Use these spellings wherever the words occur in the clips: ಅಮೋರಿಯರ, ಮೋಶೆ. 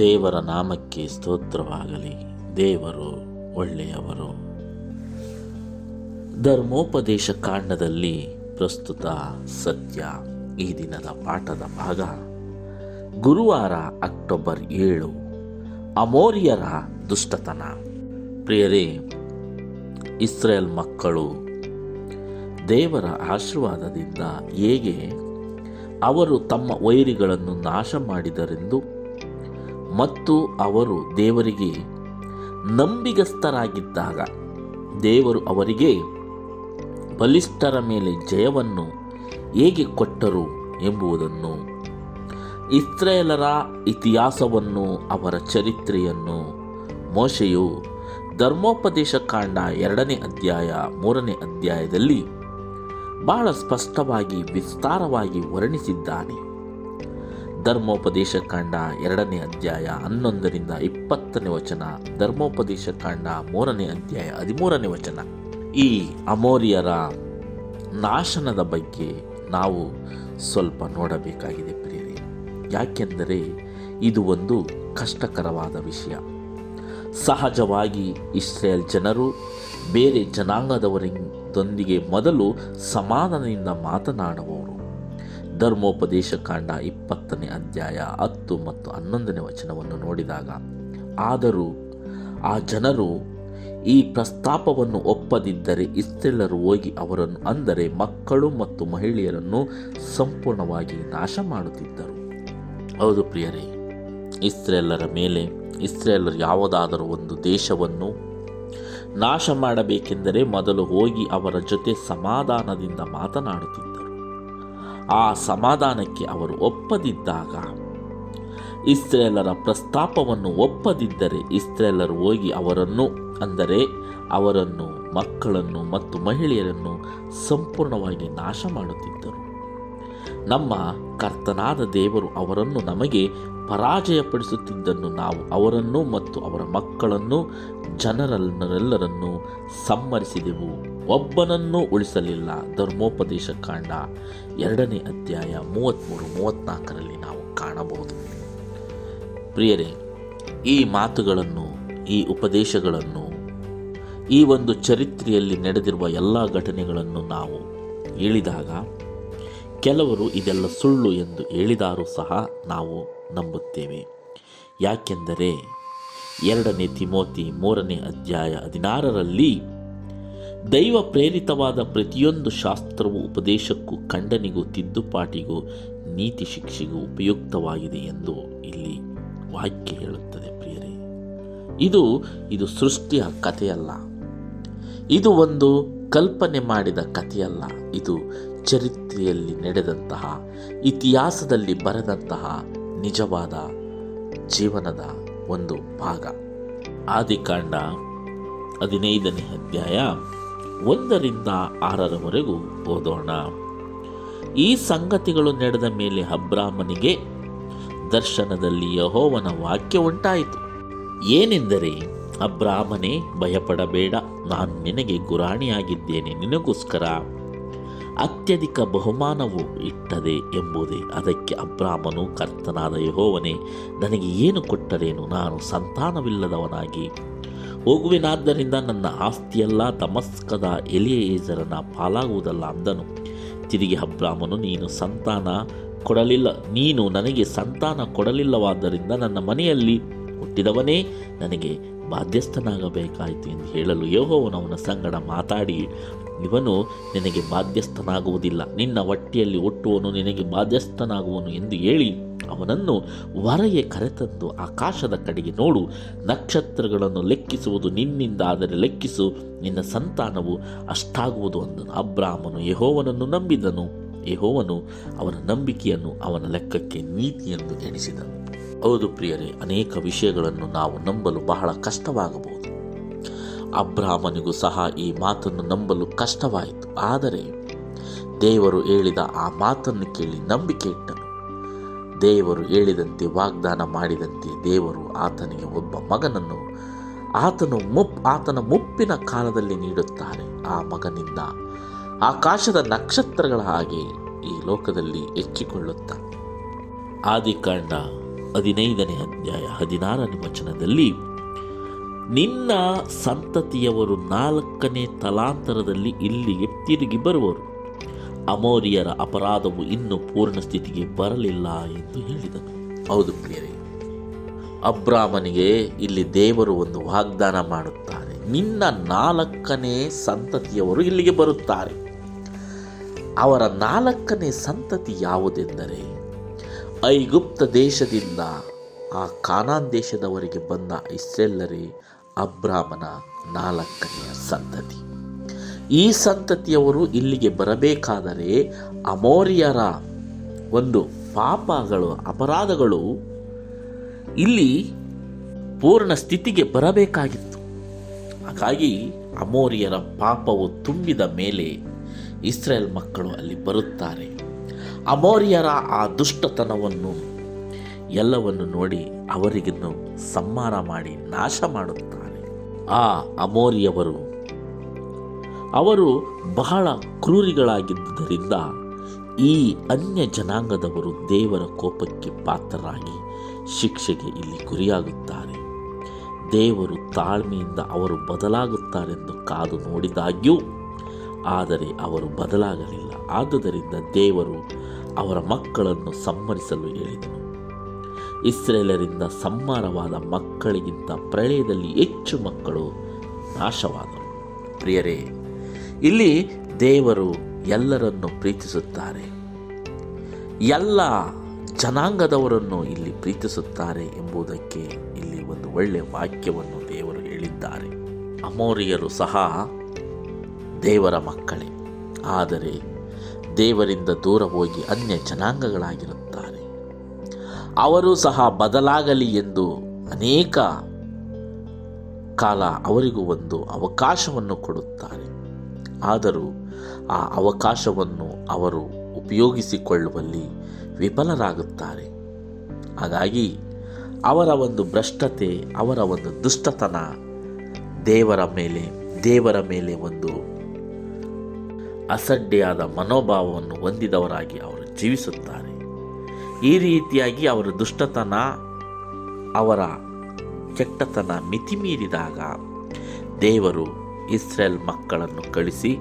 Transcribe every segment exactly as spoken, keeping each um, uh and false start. ದೇವರ ನಾಮಕ್ಕೆ ಸ್ತೋತ್ರವಾಗಲಿ. ದೇವರು ಒಳ್ಳೆಯವರು. ಧರ್ಮೋಪದೇಶ ಕಾಂಡದಲ್ಲಿ ಪ್ರಸ್ತುತ ಸತ್ಯ. ಈ ದಿನದ ಪಾಠದ ಭಾಗ ಗುರುವಾರ ಅಕ್ಟೋಬರ್ ಏಳು, ಅಮೋರಿಯರ ದುಷ್ಟತನ. ಪ್ರಿಯರೇ, ಇಸ್ರೇಲ್ ಮಕ್ಕಳು ದೇವರ ಆಶೀರ್ವಾದದಿಂದ ಹೇಗೆ ಅವರು ತಮ್ಮ ವೈರಿಗಳನ್ನು ನಾಶ ಮಾಡಿದರೆಂದು ಮತ್ತು ಅವರು ದೇವರಿಗೆ ನಂಬಿಗಸ್ಥರಾಗಿದ್ದಾಗ ದೇವರು ಅವರಿಗೆ ಬಲಿಷ್ಠರ ಮೇಲೆ ಜಯವನ್ನು ಹೇಗೆ ಕೊಟ್ಟರು ಎಂಬುದನ್ನು, ಇಸ್ರೇಲರ ಇತಿಹಾಸವನ್ನು, ಅವರ ಚರಿತ್ರೆಯನ್ನು ಮೋಶೆಯು ಧರ್ಮೋಪದೇಶಕಾಂಡ ಎರಡನೇ ಅಧ್ಯಾಯ ಮೂರನೇ ಅಧ್ಯಾಯದಲ್ಲಿ ಬಹಳ ಸ್ಪಷ್ಟವಾಗಿ ವಿಸ್ತಾರವಾಗಿ ವರ್ಣಿಸಿದ್ದಾನೆ. ಧರ್ಮೋಪದೇಶಕಾಂಡ ಎರಡನೇ ಅಧ್ಯಾಯ ಹನ್ನೊಂದರಿಂದ ಇಪ್ಪತ್ತನೇ ವಚನ, ಧರ್ಮೋಪದೇಶಕಾಂಡ ಮೂರನೇ ಅಧ್ಯಾಯ ಹದಿಮೂರನೇ ವಚನ. ಈ ಅಮೋರಿಯರ ನಾಶನದ ಬಗ್ಗೆ ನಾವು ಸ್ವಲ್ಪ ನೋಡಬೇಕಾಗಿದೆ ಪ್ರಿಯರೇ. ಯಾಕೆಂದರೆ ಇದು ಒಂದು ಕಷ್ಟಕರವಾದ ವಿಷಯ. ಸಹಜವಾಗಿ ಇಸ್ರೇಲ್ ಜನರು ಬೇರೆ ಜನಾಂಗದವರೊಂದಿಗೆ ಮೊದಲು ಸಮಾಧಾನದಿಂದ ಮಾತನಾಡುವವರು. ಧರ್ಮೋಪದೇಶಕಾಂಡ ಇಪ್ಪತ್ತನೇ ಅಧ್ಯಾಯ ಹತ್ತು ಮತ್ತು ಹನ್ನೊಂದನೇ ವಚನವನ್ನು ನೋಡಿದಾಗ, ಆದರೂ ಆ ಜನರು ಈ ಪ್ರಸ್ತಾಪವನ್ನು ಒಪ್ಪದಿದ್ದರೆ ಇಸ್ರೇಲರು ಹೋಗಿ ಅವರನ್ನು, ಅಂದರೆ ಮಕ್ಕಳು ಮತ್ತು ಮಹಿಳೆಯರನ್ನು ಸಂಪೂರ್ಣವಾಗಿ ನಾಶ ಮಾಡುತ್ತಿದ್ದರು. ಹೌದು ಪ್ರಿಯರೇ, ಇಸ್ರೇಲರ ಮೇಲೆ ಇಸ್ರೇಲರು ಯಾವುದಾದರೂ ಒಂದು ದೇಶವನ್ನು ನಾಶ ಮಾಡಬೇಕೆಂದರೆ ಮೊದಲು ಹೋಗಿ ಅವರ ಜೊತೆ ಸಮಾಧಾನದಿಂದ ಮಾತನಾಡುತ್ತಿದ್ದರು. ಆ ಸಮಾಧಾನಕ್ಕೆ ಅವರು ಒಪ್ಪದಿದ್ದಾಗ, ಇಸ್ರೇಲರ ಪ್ರಸ್ತಾಪವನ್ನು ಒಪ್ಪದಿದ್ದರೆ ಇಸ್ರೇಲರು ಹೋಗಿ ಅವರನ್ನು, ಅಂದರೆ ಅವರನ್ನು, ಮಕ್ಕಳನ್ನು ಮತ್ತು ಮಹಿಳೆಯರನ್ನು ಸಂಪೂರ್ಣವಾಗಿ ನಾಶ ಮಾಡುತ್ತಿದ್ದರು. ನಮ್ಮ ಕರ್ತನಾದ ದೇವರು ಅವರನ್ನು ನಮಗೆ ಪರಾಜಯಪಡಿಸುತ್ತಿದ್ದನ್ನು ನಾವು ಅವರನ್ನು ಮತ್ತು ಅವರ ಮಕ್ಕಳನ್ನು ಜನರನ್ನೆಲ್ಲರನ್ನು ಸಂಹರಿಸಿದೆವು, ಒಬ್ಬನನ್ನು ಉಳಿಸಲಿಲ್ಲ. ಧರ್ಮೋಪದೇಶಕಾಂಡ ಎರಡನೇ ಅಧ್ಯಾಯ ಮೂವತ್ತ್ಮೂರು ಮೂವತ್ತ್ನಾಲ್ಕರಲ್ಲಿ ನಾವು ಕಾಣಬಹುದು. ಪ್ರಿಯರೇ, ಈ ಮಾತುಗಳನ್ನು, ಈ ಉಪದೇಶಗಳನ್ನು, ಈ ಒಂದು ಚರಿತ್ರೆಯಲ್ಲಿ ನಡೆದಿರುವ ಎಲ್ಲ ಘಟನೆಗಳನ್ನು ನಾವು ಹೇಳಿದಾಗ ಕೆಲವರು ಇದೆಲ್ಲ ಸುಳ್ಳು ಎಂದು ಹೇಳಿದಾರೂ ಸಹ ನಾವು ನಂಬುತ್ತೇವೆ. ಯಾಕೆಂದರೆ ಎರಡನೇ ತಿಮೋತಿ ಮೂರನೇ ಅಧ್ಯಾಯ ಹದಿನಾರರಲ್ಲಿ ದೈವ ಪ್ರೇರಿತವಾದ ಪ್ರತಿಯೊಂದು ಶಾಸ್ತ್ರವು ಉಪದೇಶಕ್ಕೂ ಖಂಡನೆಗೂ ತಿದ್ದುಪಾಟಿಗೂ ನೀತಿ ಶಿಕ್ಷೆಗೂ ಉಪಯುಕ್ತವಾಗಿದೆ ಎಂದು ಇಲ್ಲಿ ವಾಕ್ಯ ಹೇಳುತ್ತದೆ. ಪ್ರಿಯರೇ, ಇದು ಇದು ಸೃಷ್ಟಿಯ ಕಥೆಯಲ್ಲ, ಇದು ಒಂದು ಕಲ್ಪನೆ ಮಾಡಿದ ಕಥೆಯಲ್ಲ, ಇದು ಚರಿತ್ರೆಯಲ್ಲಿ ನಡೆದಂತಹ, ಇತಿಹಾಸದಲ್ಲಿ ಬರೆದಂತಹ ನಿಜವಾದ ಜೀವನದ ಒಂದು ಭಾಗ. ಆದಿಕಾಂಡ ಹದಿನೈದನೇ ಅಧ್ಯಾಯ ಒಂದರಿಂದ ಆರರವರೆಗೂ ಓದೋಣ. ಈ ಸಂಗತಿಗಳು ನಡೆದ ಮೇಲೆ ಅಬ್ರಾಮನಿಗೆ ದರ್ಶನದಲ್ಲಿ ಯೆಹೋವನ ವಾಕ್ಯ ಉಂಟಾಯಿತು. ಏನೆಂದರೆ, ಅಬ್ರಾಮನೇ, ಭಯಪಡಬೇಡ, ನಾನು ನಿನಗೆ ಗುರಾಣಿಯಾಗಿದ್ದೇನೆ, ನಿನಗೋಸ್ಕರ ಅತ್ಯಧಿಕ ಬಹುಮಾನವು ಇಟ್ಟದೆ ಎಂಬುದೇ. ಅದಕ್ಕೆ ಅಬ್ರಾಮನು, ಕರ್ತನಾದ ಯೆಹೋವನೇ, ನನಗೆ ಏನು ಕೊಟ್ಟರೇನು? ನಾನು ಸಂತಾನವಿಲ್ಲದವನಾಗಿ ಹೋಗುವೆನಾದ್ದರಿಂದ ನನ್ನ ಆಸ್ತಿಯೆಲ್ಲ ದಮಸ್ಕದ ಎಲಿಯೇಜರನ ಪಾಲಾಗುವುದಲ್ಲ ಅಂದನು. ತಿರುಗಿ ಅಬ್ರಾಮನು, ನೀನು ಸಂತಾನ ಕೊಡಲಿಲ್ಲ, ನೀನು ನನಗೆ ಸಂತಾನ ಕೊಡಲಿಲ್ಲವಾದ್ದರಿಂದ ನನ್ನ ಮನೆಯಲ್ಲಿ ಹುಟ್ಟಿದವನೇ ನನಗೆ ಬಾಧ್ಯಸ್ಥನಾಗಬೇಕಾಯಿತು ಎಂದು ಹೇಳಲು ಯೆಹೋವನು ಅವನ ಸಂಗಡ ಮಾತಾಡಿ, ಇವನು ನಿನಗೆ ಬಾಧ್ಯಸ್ಥನಾಗುವುದಿಲ್ಲ, ನಿನ್ನ ಹೊಟ್ಟೆಯಲ್ಲಿ ಹುಟ್ಟುವನು ನಿನಗೆ ಬಾಧ್ಯಸ್ಥನಾಗುವನು ಎಂದು ಹೇಳಿ ಅವನನ್ನು ಹೊರಗೆ ಕರೆತಂದು, ಆಕಾಶದ ಕಡೆಗೆ ನೋಡು, ನಕ್ಷತ್ರಗಳನ್ನು ಲೆಕ್ಕಿಸುವುದು ನಿನ್ನಿಂದ ಆದರೆ ಲೆಕ್ಕಿಸು, ನಿನ್ನ ಸಂತಾನವು ಅಷ್ಟಾಗುವುದು ಅಂದನು. ಅಬ್ರಾಮನು ಯೆಹೋವನನ್ನು ನಂಬಿದನು, ಯೆಹೋವನು ಅವನ ನಂಬಿಕೆಯನ್ನು ಅವನ ಲೆಕ್ಕಕ್ಕೆ ನೀತಿಯೆಂದು ಎಣಿಸಿದನು. ಹೌದು ಪ್ರಿಯರೇ, ಅನೇಕ ವಿಷಯಗಳನ್ನು ನಾವು ನಂಬಲು ಬಹಳ ಕಷ್ಟವಾಗಬಹುದು. ಅಬ್ರಾಮನಿಗೂ ಸಹ ಈ ಮಾತನ್ನು ನಂಬಲು ಕಷ್ಟವಾಯಿತು. ಆದರೆ ದೇವರು ಹೇಳಿದ ಆ ಮಾತನ್ನು ಕೇಳಿ ನಂಬಿಕೆ ಇಟ್ಟನು. ದೇವರು ಹೇಳಿದಂತೆ, ವಾಗ್ದಾನ ಮಾಡಿದಂತೆ ದೇವರು ಆತನಿಗೆ ಒಬ್ಬ ಮಗನನ್ನು ಆತನು ಮುಪ್ ಆತನ ಮುಪ್ಪಿನ ಕಾಲದಲ್ಲಿ ನೀಡುತ್ತಾನೆ. ಆ ಮಗನಿಂದ ಆಕಾಶದ ನಕ್ಷತ್ರಗಳ ಹಾಗೆ ಈ ಲೋಕದಲ್ಲಿ ಹೆಚ್ಚಿಕೊಳ್ಳುತ್ತಾನೆ. ಆದಿಕಾಂಡ ಹದಿನೈದನೇ ಅಧ್ಯಾಯ ಹದಿನಾರನೇ ವಚನದಲ್ಲಿ, ನಿನ್ನ ಸಂತತಿಯವರು ನಾಲ್ಕನೇ ತಲಾಂತರದಲ್ಲಿ ಇಲ್ಲಿಗೆ ತಿರುಗಿ ಬರುವರು, ಅಮೋರಿಯರ ಅಪರಾಧವು ಇನ್ನೂ ಪೂರ್ಣ ಸ್ಥಿತಿಗೆ ಬರಲಿಲ್ಲ ಎಂದು ಹೇಳಿದನು. ಹೌದು ಪ್ರಿಯರೇ, ಅಬ್ರಾಮನಿಗೆ ಇಲ್ಲಿ ದೇವರು ಒಂದು ವಾಗ್ದಾನ ಮಾಡುತ್ತಾರೆ, ನಿನ್ನ ನಾಲ್ಕನೇ ಸಂತತಿಯವರು ಇಲ್ಲಿಗೆ ಬರುತ್ತಾರೆ. ಅವರ ನಾಲ್ಕನೇ ಸಂತತಿ ಯಾವುದೆಂದರೆ, ಐಗುಪ್ತ ದೇಶದಿಂದ ಆ ಕಾನಾನ್ ದೇಶದವರಿಗೆ ಬಂದ ಇಸ್ರೇಲರೇ ಅಬ್ರಾಮನ ನಾಲ್ಕನೆಯ ಸಂತತಿ. ಈ ಸಂತತಿಯವರು ಇಲ್ಲಿಗೆ ಬರಬೇಕಾದರೆ ಅಮೋರಿಯರ ಒಂದು ಪಾಪಗಳು, ಅಪರಾಧಗಳು ಇಲ್ಲಿ ಪೂರ್ಣ ಸ್ಥಿತಿಗೆ ಬರಬೇಕಾಗಿತ್ತು. ಹಾಗಾಗಿ ಅಮೋರಿಯರ ಪಾಪವು ತುಂಬಿದ ಮೇಲೆ ಇಸ್ರೇಲ್ ಮಕ್ಕಳು ಅಲ್ಲಿ ಬರುತ್ತಾರೆ. ಅಮೋರಿಯರ ಆ ದುಷ್ಟತನವನ್ನು ಎಲ್ಲವನ್ನು ನೋಡಿ ಅವರಿಗನ್ನು ಸಮ್ಮಾನ ಮಾಡಿ ನಾಶ ಮಾಡುತ್ತಾರೆ. ಆ ಅಮೋರಿಯವರು ಅವರು ಬಹಳ ಕ್ರೂರಿಗಳಾಗಿದ್ದುದರಿಂದ ಈ ಅನ್ಯ ಜನಾಂಗದವರು ದೇವರ ಕೋಪಕ್ಕೆ ಪಾತ್ರರಾಗಿ ಶಿಕ್ಷೆಗೆ ಇಲ್ಲಿ ಗುರಿಯಾಗುತ್ತಾರೆ. ದೇವರು ತಾಳ್ಮೆಯಿಂದ ಅವರು ಬದಲಾಗುತ್ತಾರೆಂದು ಕಾದು ನೋಡಿದಾಗ್ಯೂ ಆದರೆ ಅವರು ಬದಲಾಗಲಿಲ್ಲ. ಆದುದರಿಂದ ದೇವರು ಅವರ ಮಕ್ಕಳನ್ನು ಸಂಹರಿಸಲು ಹೇಳಿದನು. ಇಸ್ರೇಲರಿಂದ ಸಂಹಾರವಾದ ಮಕ್ಕಳಿಗಿಂತ ಪ್ರಳಯದಲ್ಲಿ ಹೆಚ್ಚು ಮಕ್ಕಳು ನಾಶವಾದರು. ಪ್ರಿಯರೇ, ಇಲ್ಲಿ ದೇವರು ಎಲ್ಲರನ್ನು ಪ್ರೀತಿಸುತ್ತಾರೆ, ಎಲ್ಲ ಜನಾಂಗದವರನ್ನು ಇಲ್ಲಿ ಪ್ರೀತಿಸುತ್ತಾರೆ ಎಂಬುದಕ್ಕೆ ಇಲ್ಲಿ ಒಂದು ಒಳ್ಳೆಯ ವಾಕ್ಯವನ್ನು ದೇವರು ಹೇಳಿದ್ದಾರೆ. ಅಮೋರಿಯರು ಸಹ ದೇವರ ಮಕ್ಕಳೇ, ಆದರೆ ದೇವರಿಂದ ದೂರ ಹೋಗಿ ಅನ್ಯ ಜನಾಂಗಗಳಾಗಿರುತ್ತಾರೆ. ಅವರು ಸಹ ಬದಲಾಗಲಿ ಎಂದು ಅನೇಕ ಕಾಲ ಅವರಿಗೂ ಒಂದು ಅವಕಾಶವನ್ನು ಕೊಡುತ್ತಾರೆ. ಆದರೂ ಆ ಅವಕಾಶವನ್ನು ಅವರು ಉಪಯೋಗಿಸಿಕೊಳ್ಳುವಲ್ಲಿ ವಿಫಲರಾಗುತ್ತಾರೆ. ಹಾಗಾಗಿ ಅವರ ಒಂದು ಭ್ರಷ್ಟತೆ, ಅವರ ಒಂದು ದುಷ್ಟತನ ದೇವರ ಮೇಲೆ ದೇವರ ಮೇಲೆ ಒಂದು ಅಸಡ್ಡೆಯಾದ ಮನೋಭಾವವನ್ನು ಹೊಂದಿದವರಾಗಿ ಅವರು ಜೀವಿಸುತ್ತಾರೆ. ಈ ರೀತಿಯಾಗಿ ಅವರ ದುಷ್ಟತನ, ಅವರ ಕೆಟ್ಟತನ ಮಿತಿಮೀರಿದಾಗ ದೇವರು ಇಸ್ರೇಲ್ ಮಕ್ಕಳನ್ನು ಕಳಿಸಿ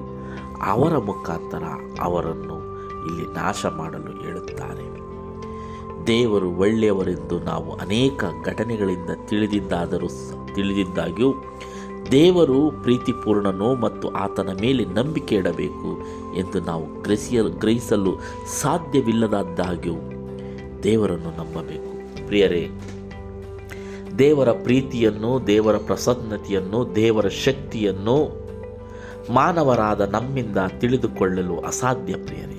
ಅವರ ಮುಖಾಂತರ ಅವರನ್ನು ಇಲ್ಲಿ ನಾಶ ಮಾಡಲು ಹೇಳುತ್ತಾರೆ. ದೇವರು ಒಳ್ಳೆಯವರೆಂದು ನಾವು ಅನೇಕ ಘಟನೆಗಳಿಂದ ತಿಳಿದಿದ್ದಾದರೂ ತಿಳಿದಿದ್ದಾಗ್ಯೂ ದೇವರು ಪ್ರೀತಿಪೂರ್ಣನೋ ಮತ್ತು ಆತನ ಮೇಲೆ ನಂಬಿಕೆ ಇಡಬೇಕು ಎಂದು ನಾವು ಗ್ರಹಿಸಿಯ ಗ್ರಹಿಸಲು ಸಾಧ್ಯವಿಲ್ಲದಾದ್ದಾಗ್ಯೂ ದೇವರನ್ನು ನಂಬಬೇಕು. ಪ್ರಿಯರೇ, ದೇವರ ಪ್ರೀತಿಯನ್ನು, ದೇವರ ಪ್ರಸನ್ನತೆಯನ್ನು, ದೇವರ ಶಕ್ತಿಯನ್ನು ಮಾನವರಾದ ನಮ್ಮಿಂದ ತಿಳಿದುಕೊಳ್ಳಲು ಅಸಾಧ್ಯ ಪ್ರಿಯರೇ.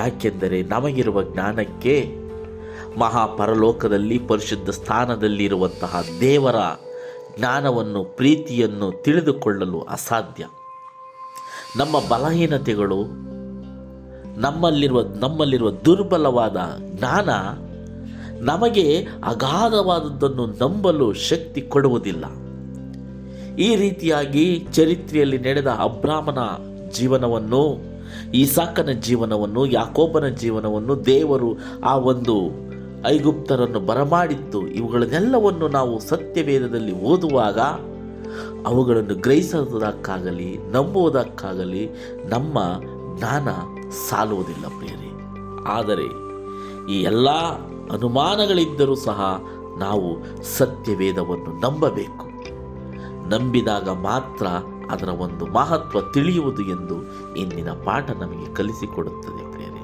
ಯಾಕೆಂದರೆ ನಮಗಿರುವ ಜ್ಞಾನಕ್ಕೆ ಮಹಾಪರಲೋಕದಲ್ಲಿ ಪರಿಶುದ್ಧ ಸ್ಥಾನದಲ್ಲಿರುವಂತಹ ದೇವರ ಜ್ಞಾನವನ್ನು, ಪ್ರೀತಿಯನ್ನು ತಿಳಿದುಕೊಳ್ಳಲು ಅಸಾಧ್ಯ. ನಮ್ಮ ಬಲಹೀನತೆಗಳು, ನಮ್ಮಲ್ಲಿರುವ ನಮ್ಮಲ್ಲಿರುವ ದುರ್ಬಲವಾದ ಜ್ಞಾನ ನಮಗೆ ಅಗಾಧವಾದದ್ದನ್ನು ನಂಬಲು ಶಕ್ತಿ ಕೊಡುವುದಿಲ್ಲ. ಈ ರೀತಿಯಾಗಿ ಚರಿತ್ರೆಯಲ್ಲಿ ನಡೆದ ಅಬ್ರಾಮನ ಜೀವನವನ್ನು, ಈಸಾಕನ ಜೀವನವನ್ನು, ಯಾಕೋಬನ ಜೀವನವನ್ನು ದೇವರು ಆ ಒಂದು ಐಗುಪ್ತರನ್ನು ಬರಮಾಡಿತ್ತು. ಇವುಗಳನ್ನೆಲ್ಲವನ್ನು ನಾವು ಸತ್ಯವೇದದಲ್ಲಿ ಓದುವಾಗ ಅವುಗಳನ್ನು ಗ್ರಹಿಸೋದಕ್ಕಾಗಲಿ ನಂಬುವುದಕ್ಕಾಗಲಿ ನಮ್ಮ ಜ್ಞಾನ ಸಾಲುವುದಿಲ್ಲ ಪ್ರಿಯರೇ. ಆದರೆ ಈ ಎಲ್ಲ ಅನುಮಾನಗಳಿದ್ದರೂ ಸಹ ನಾವು ಸತ್ಯವೇದವನ್ನು ನಂಬಬೇಕು. ನಂಬಿದಾಗ ಮಾತ್ರ ಅದರ ಒಂದು ಮಹತ್ವ ತಿಳಿಯುವುದು ಎಂದು ಇಂದಿನ ಪಾಠ ನಮಗೆ ಕಲಿಸಿಕೊಡುತ್ತದೆ ಪ್ರಿಯರೇ.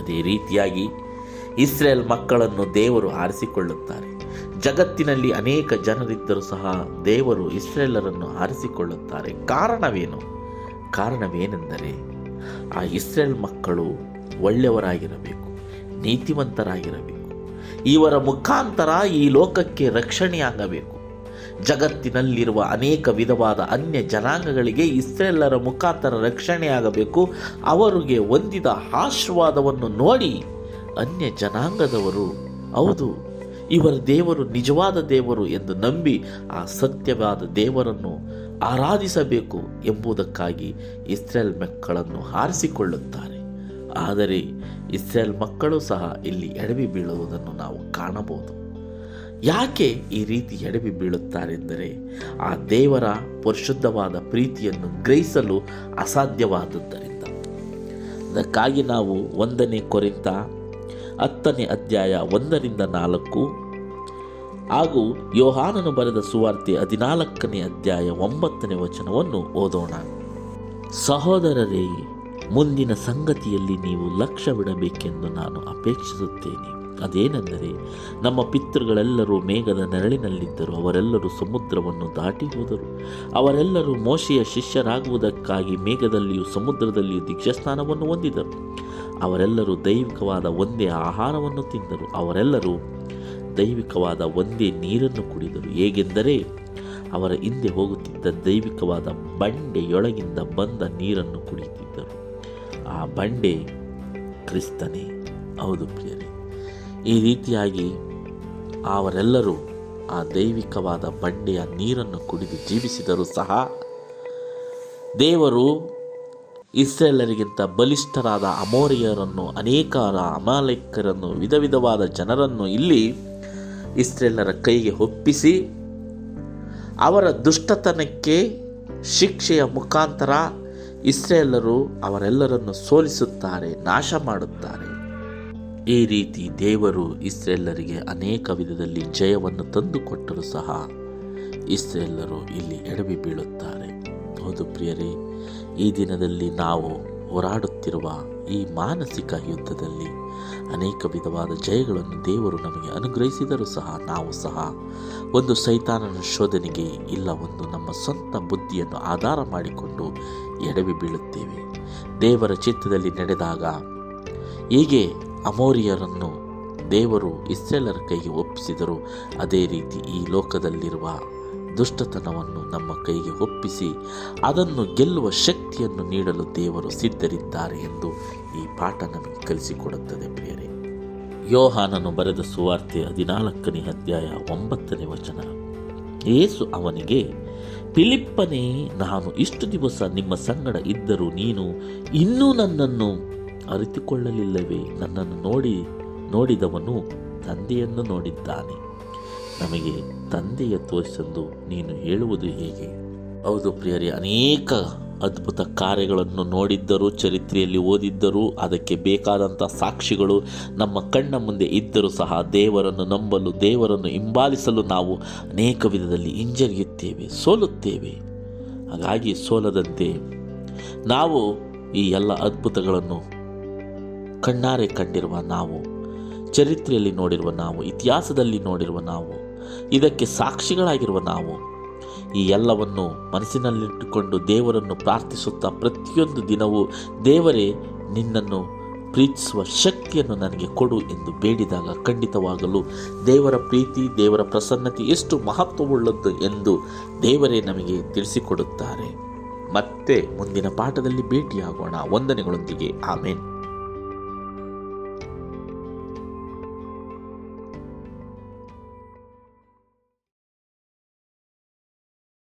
ಅದೇ ರೀತಿಯಾಗಿ ಇಸ್ರೇಲ್ ಮಕ್ಕಳನ್ನು ದೇವರು ಆರಿಸಿಕೊಳ್ಳುತ್ತಾರೆ. ಜಗತ್ತಿನಲ್ಲಿ ಅನೇಕ ಜನರಿದ್ದರೂ ಸಹ ದೇವರು ಇಸ್ರೇಲರನ್ನು ಆರಿಸಿಕೊಳ್ಳುತ್ತಾರೆ. ಕಾರಣವೇನು? ಕಾರಣವೇನೆಂದರೆ ಆ ಇಸ್ರೇಲ್ ಮಕ್ಕಳು ಒಳ್ಳೆಯವರಾಗಿರಬೇಕು, ನೀತಿವಂತರಾಗಿರಬೇಕು. ಇವರ ಮುಖಾಂತರ ಈ ಲೋಕಕ್ಕೆ ರಕ್ಷಣೆಯಾಗಬೇಕು. ಜಗತ್ತಿನಲ್ಲಿರುವ ಅನೇಕ ವಿಧವಾದ ಅನ್ಯ ಜನಾಂಗಗಳಿಗೆ ಇಸ್ರೇಲರ ಮುಖಾಂತರ ರಕ್ಷಣೆಯಾಗಬೇಕು. ಅವರಿಗೆ ಹೊಂದಿದ ಆಶೀರ್ವಾದವನ್ನು ನೋಡಿ ಅನ್ಯ ಜನಾಂಗದವರು ಹೌದು ಇವರ ದೇವರು ನಿಜವಾದ ದೇವರು ಎಂದು ನಂಬಿ ಆ ಸತ್ಯವಾದ ದೇವರನ್ನು ಆರಾಧಿಸಬೇಕು ಎಂಬುದಕ್ಕಾಗಿ ಇಸ್ರೇಲ್ ಮಕ್ಕಳನ್ನು ಆರಿಸಿಕೊಳ್ಳುತ್ತಾರೆ. ಆದರೆ ಇಸ್ರೇಲ್ ಮಕ್ಕಳು ಸಹ ಇಲ್ಲಿ ಎಡವಿ ಬೀಳುವುದನ್ನು ನಾವು ಕಾಣಬಹುದು. ಯಾಕೆ ಈ ರೀತಿ ಎಡವಿ ಬೀಳುತ್ತಾರೆಂದರೆ ಆ ದೇವರ ಪರಿಶುದ್ಧವಾದ ಪ್ರೀತಿಯನ್ನು ಗ್ರಹಿಸಲು ಅಸಾಧ್ಯವಾದದ್ದರಿಂದ. ಅದಕ್ಕಾಗಿ ನಾವು ಒಂದನೇ ಕೊರಿಂಥ ಹತ್ತನೇ ಅಧ್ಯಾಯ ಒಂದರಿಂದ ನಾಲ್ಕು ಹಾಗೂ ಯೋಹಾನನು ಬರೆದ ಸುವಾರ್ತೆ ಹದಿನಾಲ್ಕನೇ ಅಧ್ಯಾಯ ಒಂಬತ್ತನೇ ವಚನವನ್ನು ಓದೋಣ. ಸಹೋದರರೇ, ಮುಂದಿನ ಸಂಗತಿಯಲ್ಲಿ ನೀವು ಲಕ್ಷ್ಯ ಬಿಡಬೇಕೆಂದು ನಾನು ಅಪೇಕ್ಷಿಸುತ್ತೇನೆ. ಅದೇನೆಂದರೆ, ನಮ್ಮ ಪಿತೃಗಳೆಲ್ಲರೂ ಮೇಘದ ನೆರಳಿನಲ್ಲಿದ್ದರು, ಅವರೆಲ್ಲರೂ ಸಮುದ್ರವನ್ನು ದಾಟಿ ಹೋದರು, ಅವರೆಲ್ಲರೂ ಮೋಶೆಯ ಶಿಷ್ಯರಾಗುವುದಕ್ಕಾಗಿ ಮೇಘದಲ್ಲಿಯೂ ಸಮುದ್ರದಲ್ಲಿಯೂ ದೀಕ್ಷಾಸ್ನಾನವನ್ನು ಹೊಂದಿದರು, ಅವರೆಲ್ಲರೂ ದೈವಿಕವಾದ ಒಂದೇ ಆಹಾರವನ್ನು ತಿಂದರು, ಅವರೆಲ್ಲರೂ ದೈವಿಕವಾದ ಒಂದೇ ನೀರನ್ನು ಕುಡಿದರು, ಹೇಗೆಂದರೆ ಅವರ ಹಿಂದೆ ಹೋಗುತ್ತಿದ್ದ ದೈವಿಕವಾದ ಬಂಡೆಯೊಳಗಿಂದ ಬಂದ ನೀರನ್ನು ಕುಡಿಯುತ್ತಿದ್ದರು. ಆ ಬಂಡೆ ಕ್ರಿಸ್ತನೇ. ಹೌದು ಪ್ರಿಯರೇ, ಈ ರೀತಿಯಾಗಿ ಅವರೆಲ್ಲರೂ ಆ ದೈವಿಕವಾದ ಬಂಡೆಯ ನೀರನ್ನು ಕುಡಿದು ಜೀವಿಸಿದರೂ ಸಹ ದೇವರು ಇಸ್ರೇಲರಿಗಿಂತ ಬಲಿಷ್ಠರಾದ ಅಮೋರಿಯರನ್ನು, ಅನೇಕರ ಅಮಾಲೇಕರನ್ನು, ವಿಧ ವಿಧವಾದ ಜನರನ್ನು ಇಲ್ಲಿ ಇಸ್ರೇಲರ ಕೈಗೆ ಒಪ್ಪಿಸಿ ಅವರ ದುಷ್ಟತನಕ್ಕೆ ಶಿಕ್ಷೆಯ ಮುಖಾಂತರ ಇಸ್ರೇಲರು ಅವರೆಲ್ಲರನ್ನು ಸೋಲಿಸುತ್ತಾರೆ, ನಾಶ ಮಾಡುತ್ತಾರೆ. ಈ ರೀತಿ ದೇವರು ಇಸ್ರೇಲರಿಗೆ ಅನೇಕ ವಿಧದಲ್ಲಿ ಜಯವನ್ನು ತಂದುಕೊಟ್ಟರೂ ಸಹ ಇಸ್ರೇಲರು ಇಲ್ಲಿ ಎಡವಿ ಬೀಳುತ್ತಾರೆ. ಹೌದು ಪ್ರಿಯರೇ, ಈ ದಿನದಲ್ಲಿ ನಾವು ಹೋರಾಡುತ್ತಿರುವ ಈ ಮಾನಸಿಕ ಯುದ್ಧದಲ್ಲಿ ಅನೇಕ ವಿಧವಾದ ಜಯಗಳನ್ನು ದೇವರು ನಮಗೆ ಅನುಗ್ರಹಿಸಿದರೂ ಸಹ ನಾವು ಸಹ ಒಂದು ಸೈತಾನನ ಶೋಧನೆಗೆ, ಇಲ್ಲ ಒಂದು ನಮ್ಮ ಸ್ವಂತ ಬುದ್ಧಿಯನ್ನು ಆಧಾರ ಮಾಡಿಕೊಂಡು ಎಡವಿ ಬೀಳುತ್ತೇವೆ. ದೇವರ ಚಿತ್ತದಲ್ಲಿ ನಡೆದಾಗ ಹೀಗೆ ಅಮೋರಿಯರನ್ನು ದೇವರು ಇಸ್ರೇಲರ ಕೈಗೆ ಒಪ್ಪಿಸಿದರು, ಅದೇ ರೀತಿ ಈ ಲೋಕದಲ್ಲಿರುವ ದುಷ್ಟತನವನ್ನು ನಮ್ಮ ಕೈಗೆ ಒಪ್ಪಿಸಿ ಅದನ್ನು ಗೆಲ್ಲುವ ಶಕ್ತಿಯನ್ನು ನೀಡಲು ದೇವರು ಸಿದ್ಧರಿದ್ದಾರೆ ಎಂದು ಈ ಪಾಠ ನಮಗೆ ಕಲಿಸಿಕೊಡುತ್ತದೆ. ಪ್ರಿಯರೇ, ಯೋಹಾನನು ಬರೆದ ಸುವಾರ್ತೆ ಹದಿನಾಲ್ಕನೇ ಅಧ್ಯಾಯ ಒಂಬತ್ತನೇ ವಚನ. ಯೇಸು ಅವನಿಗೆ, ಫಿಲಿಪ್ಪನೇ, ನಾನು ಇಷ್ಟು ದಿವಸ ನಿಮ್ಮ ಸಂಗಡ ಇದ್ದರೂ ನೀನು ಇನ್ನೂ ನನ್ನನ್ನು ಅರಿತುಕೊಳ್ಳಲಿಲ್ಲವೇ? ನನ್ನನ್ನು ನೋಡಿ ನೋಡಿದವನು ತಂದೆಯನ್ನು ನೋಡಿದ್ದಾನೆ. ನಮಗೆ ತಂದೆಯ ತೋರಿಸೆಂದು ನೀನು ಹೇಳುವುದು ಹೇಗೆ? ಹೌದು ಪ್ರಿಯರೇ, ಅನೇಕ ಅದ್ಭುತ ಕಾರ್ಯಗಳನ್ನು ನೋಡಿದ್ದರೂ, ಚರಿತ್ರೆಯಲ್ಲಿ ಓದಿದ್ದರೂ, ಅದಕ್ಕೆ ಬೇಕಾದಂಥ ಸಾಕ್ಷಿಗಳು ನಮ್ಮ ಕಣ್ಣ ಮುಂದೆ ಇದ್ದರೂ ಸಹ ದೇವರನ್ನು ನಂಬಲು, ದೇವರನ್ನು ಹಿಂಬಾಲಿಸಲು ನಾವು ಅನೇಕ ವಿಧದಲ್ಲಿ ಹಿಂಜರಿಯುತ್ತೇವೆ, ಸೋಲುತ್ತೇವೆ. ಹಾಗಾಗಿ ಸೋಲದಂತೆ ನಾವು ಈ ಎಲ್ಲ ಅದ್ಭುತಗಳನ್ನು ಕಣ್ಣಾರೆ ಕಂಡಿರುವ ನಾವು, ಚರಿತ್ರೆಯಲ್ಲಿ ನೋಡಿರುವ ನಾವು, ಇತಿಹಾಸದಲ್ಲಿ ನೋಡಿರುವ ನಾವು, ಇದಕ್ಕೆ ಸಾಕ್ಷಿಗಳಾಗಿರುವ ನಾವು ಈ ಎಲ್ಲವನ್ನು ಮನಸ್ಸಿನಲ್ಲಿಟ್ಟುಕೊಂಡು ದೇವರನ್ನು ಪ್ರಾರ್ಥಿಸುತ್ತಾ ಪ್ರತಿಯೊಂದು ದಿನವೂ ದೇವರೇ ನಿನ್ನನ್ನು ಪ್ರೀತಿಸುವ ಶಕ್ತಿಯನ್ನು ನನಗೆ ಕೊಡು ಎಂದು ಬೇಡಿದಾಗ ಖಂಡಿತವಾಗಲು ದೇವರ ಪ್ರೀತಿ, ದೇವರ ಪ್ರಸನ್ನತೆ ಎಷ್ಟು ಮಹತ್ವವುಳ್ಳದ್ದು ಎಂದು ದೇವರೇ ನಮಗೆ ತಿಳಿಸಿಕೊಡುತ್ತಾರೆ. ಮತ್ತೆ ಮುಂದಿನ ಪಾಠದಲ್ಲಿ ಭೇಟಿಯಾಗೋಣ. ವಂದನೆಗಳೊಂದಿಗೆ, ಆಮೇನ್.